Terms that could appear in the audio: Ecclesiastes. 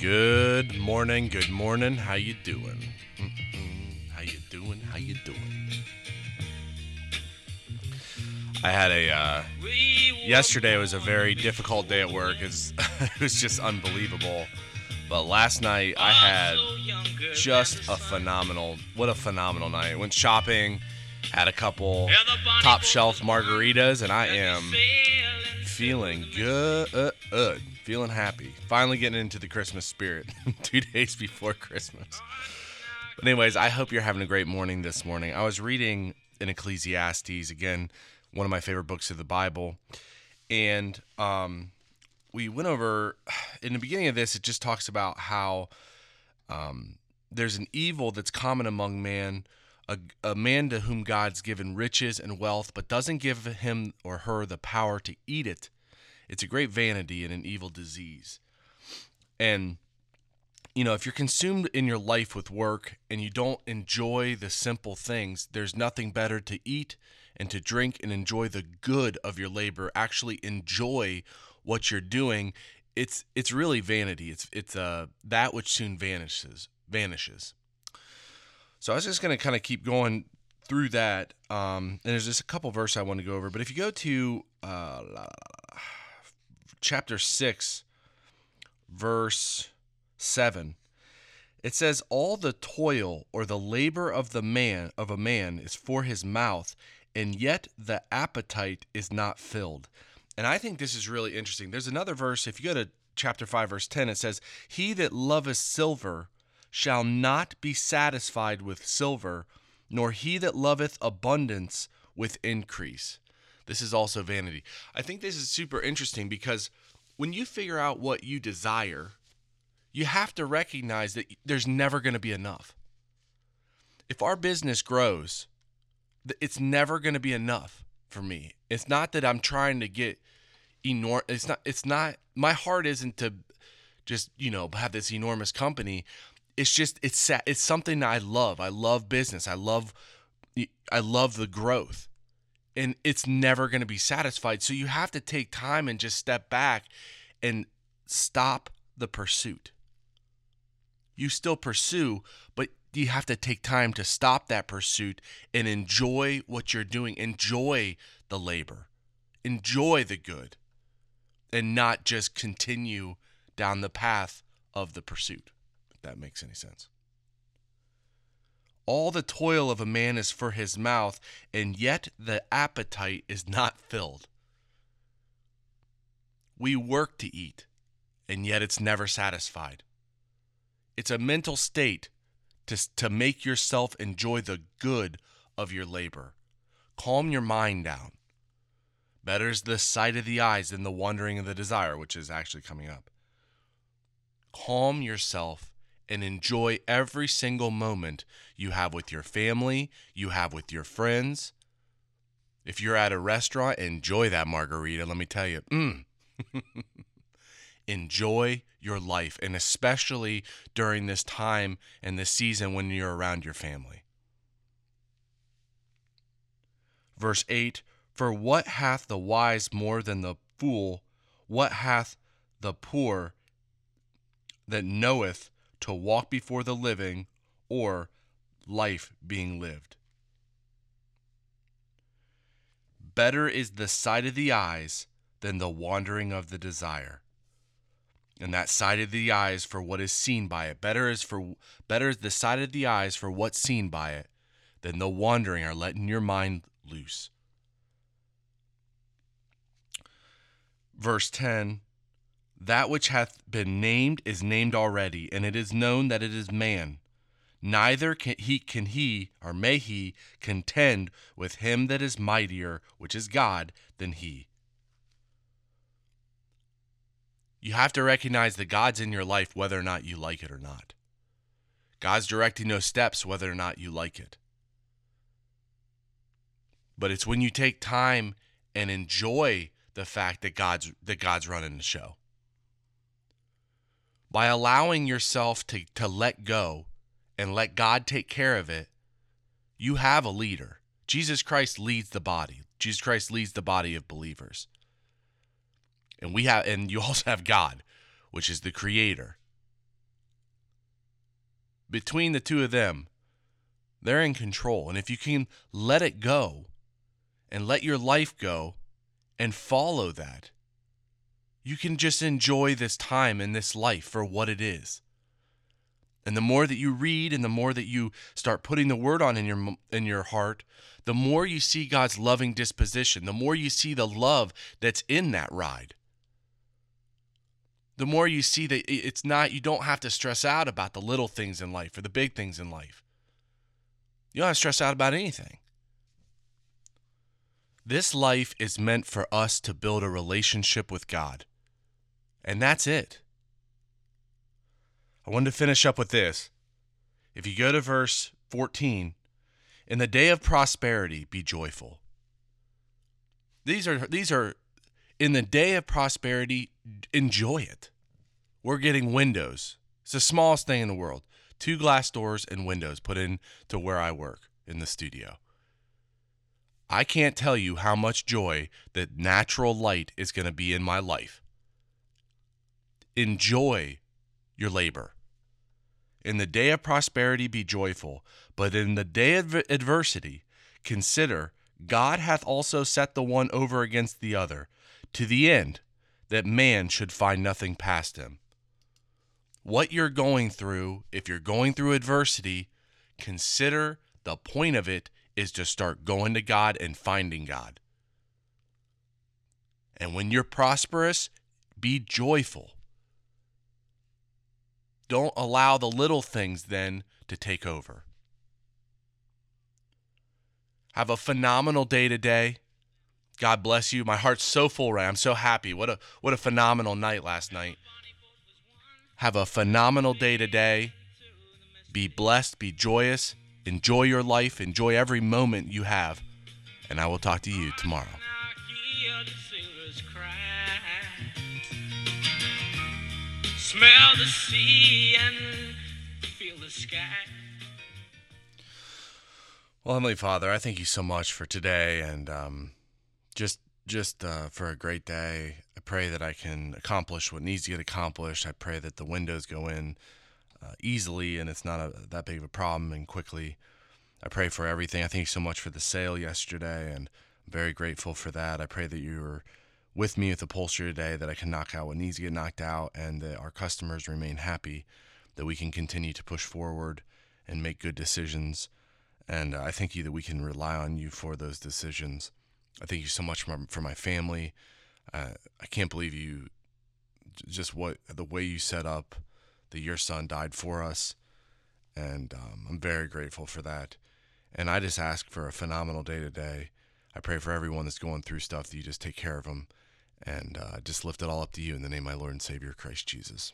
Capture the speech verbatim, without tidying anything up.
Good morning, good morning. How you doing? Mm-mm. How you doing? How you doing? I had a, uh, yesterday was a very difficult day at work. It's, it was just unbelievable. But last night I had just a phenomenal, what a phenomenal night. I went shopping, had a couple top shelf margaritas, and I am feeling good, feeling happy. Finally getting into the Christmas spirit two days before Christmas. But anyways, I hope you're having a great morning this morning. I was reading in Ecclesiastes, again, one of my favorite books of the Bible, and um, we went over, in the beginning of this, it just talks about how um, there's an evil that's common among man, a, a man to whom God's given riches and wealth, but doesn't give him or her the power to eat it. It's a great vanity and an evil disease. And, you know, if you're consumed in your life with work and you don't enjoy the simple things, there's nothing better to eat and to drink and enjoy the good of your labor. Actually enjoy what you're doing. It's it's really vanity. It's it's uh, that which soon vanishes. Vanishes. So I was just going to kind of keep going through that. Um, and there's just a couple verses I want to go over. But if you go to uh, chapter six, verse seven, it says, "All the toil or the labor of the man of a man is for his mouth, and yet the appetite is not filled." And I think this is really interesting. There's another verse, if you go to chapter five, verse ten, it says, "He that loveth silver shall not be satisfied with silver, nor he that loveth abundance with increase." This is also vanity. I think this is super interesting because when you figure out what you desire, you have to recognize that there's never going to be enough. If our business grows, it's never going to be enough for me. It's not that I'm trying to get enormous. It's not, it's not, my heart isn't to just, you know, have this enormous company. It's just, it's, it's something I love. I love business. I love, I love the growth, and it's never going to be satisfied. So you have to take time and just step back and stop the pursuit. You still pursue, but you have to take time to stop that pursuit and enjoy what you're doing. Enjoy the labor. Enjoy the good. And not just continue down the path of the pursuit, if that makes any sense. "All the toil of a man is for his mouth, and yet the appetite is not filled." We work to eat, and yet it's never satisfied. It's a mental state to to make yourself enjoy the good of your labor. Calm your mind down. Better is the sight of the eyes than the wandering of the desire, which is actually coming up. Calm yourself and enjoy every single moment you have with your family, you have with your friends. If you're at a restaurant, enjoy that margarita, let me tell you. Mm. Enjoy your life, and especially during this time and this season when you're around your family. Verse eight, "For what hath the wise more than the fool? What hath the poor that knoweth to walk before the living, or life being lived? Better is the sight of the eyes than the wandering of the desire." And that sight of the eyes for what is seen by it. Better is for better is the sight of the eyes for what's seen by it than the wandering or letting your mind loose. Verse ten, "That which hath been named is named already, and it is known that it is man. Neither can he, can he or may he contend with him that is mightier, which is God, than he." You have to recognize that God's in your life whether or not you like it or not. God's directing those steps whether or not you like it. But it's when you take time and enjoy the fact that God's that God's running the show. By allowing yourself to, to let go and let God take care of it, you have a leader. Jesus Christ leads the body. Jesus Christ leads the body of believers. And we have, and you also have God, which is the creator, between the two of them, they're in control. And if you can let it go and let your life go and follow that, you can just enjoy this time and this life for what it is. And the more that you read and the more that you start putting the word on in your in your heart, the more you see God's loving disposition, the more you see the love that's in that ride. The more you see that it's not, you don't have to stress out about the little things in life or the big things in life. You don't have to stress out about anything. This life is meant for us to build a relationship with God. And that's it. I wanted to finish up with this. If you go to verse fourteen, in the day of prosperity, be joyful. These are, these are in the day of prosperity, enjoy it. We're getting windows. It's the smallest thing in the world. Two glass doors and windows put in to where I work in the studio. I can't tell you how much joy that natural light is going to be in my life. Enjoy your labor. In the day of prosperity, be joyful, but in the day of adversity, consider God hath also set the one over against the other, to the end that man should find nothing past him. What you're going through, if you're going through adversity, consider the point of it is to start going to God and finding God. And when you're prosperous, be joyful. Don't allow the little things then to take over. Have a phenomenal day today. God bless you. My heart's so full right now. I'm so happy. What a what a phenomenal night last night. Have a phenomenal day today. Be blessed, be joyous, enjoy your life, enjoy every moment you have, and I will talk to you tomorrow. Smell the sea and feel the sky. Well, Heavenly Father, I thank you so much for today and um, just just uh, for a great day. I pray that I can accomplish what needs to get accomplished. I pray that the windows go in uh, easily and it's not a, that big of a problem and quickly. I pray for everything. I thank you so much for the sale yesterday, and I'm very grateful for that. I pray that you were with me at the upholstery today, that I can knock out what needs to get knocked out, and that our customers remain happy, that we can continue to push forward and make good decisions. And uh, I thank you that we can rely on you for those decisions. I thank you so much for my, for my family. Uh, I can't believe you, just what the way you set up that your son died for us. And um, I'm very grateful for that. And I just ask for a phenomenal day today. I pray for everyone that's going through stuff that you just take care of them. And uh, just lift it all up to you in the name of my Lord and Savior, Christ Jesus.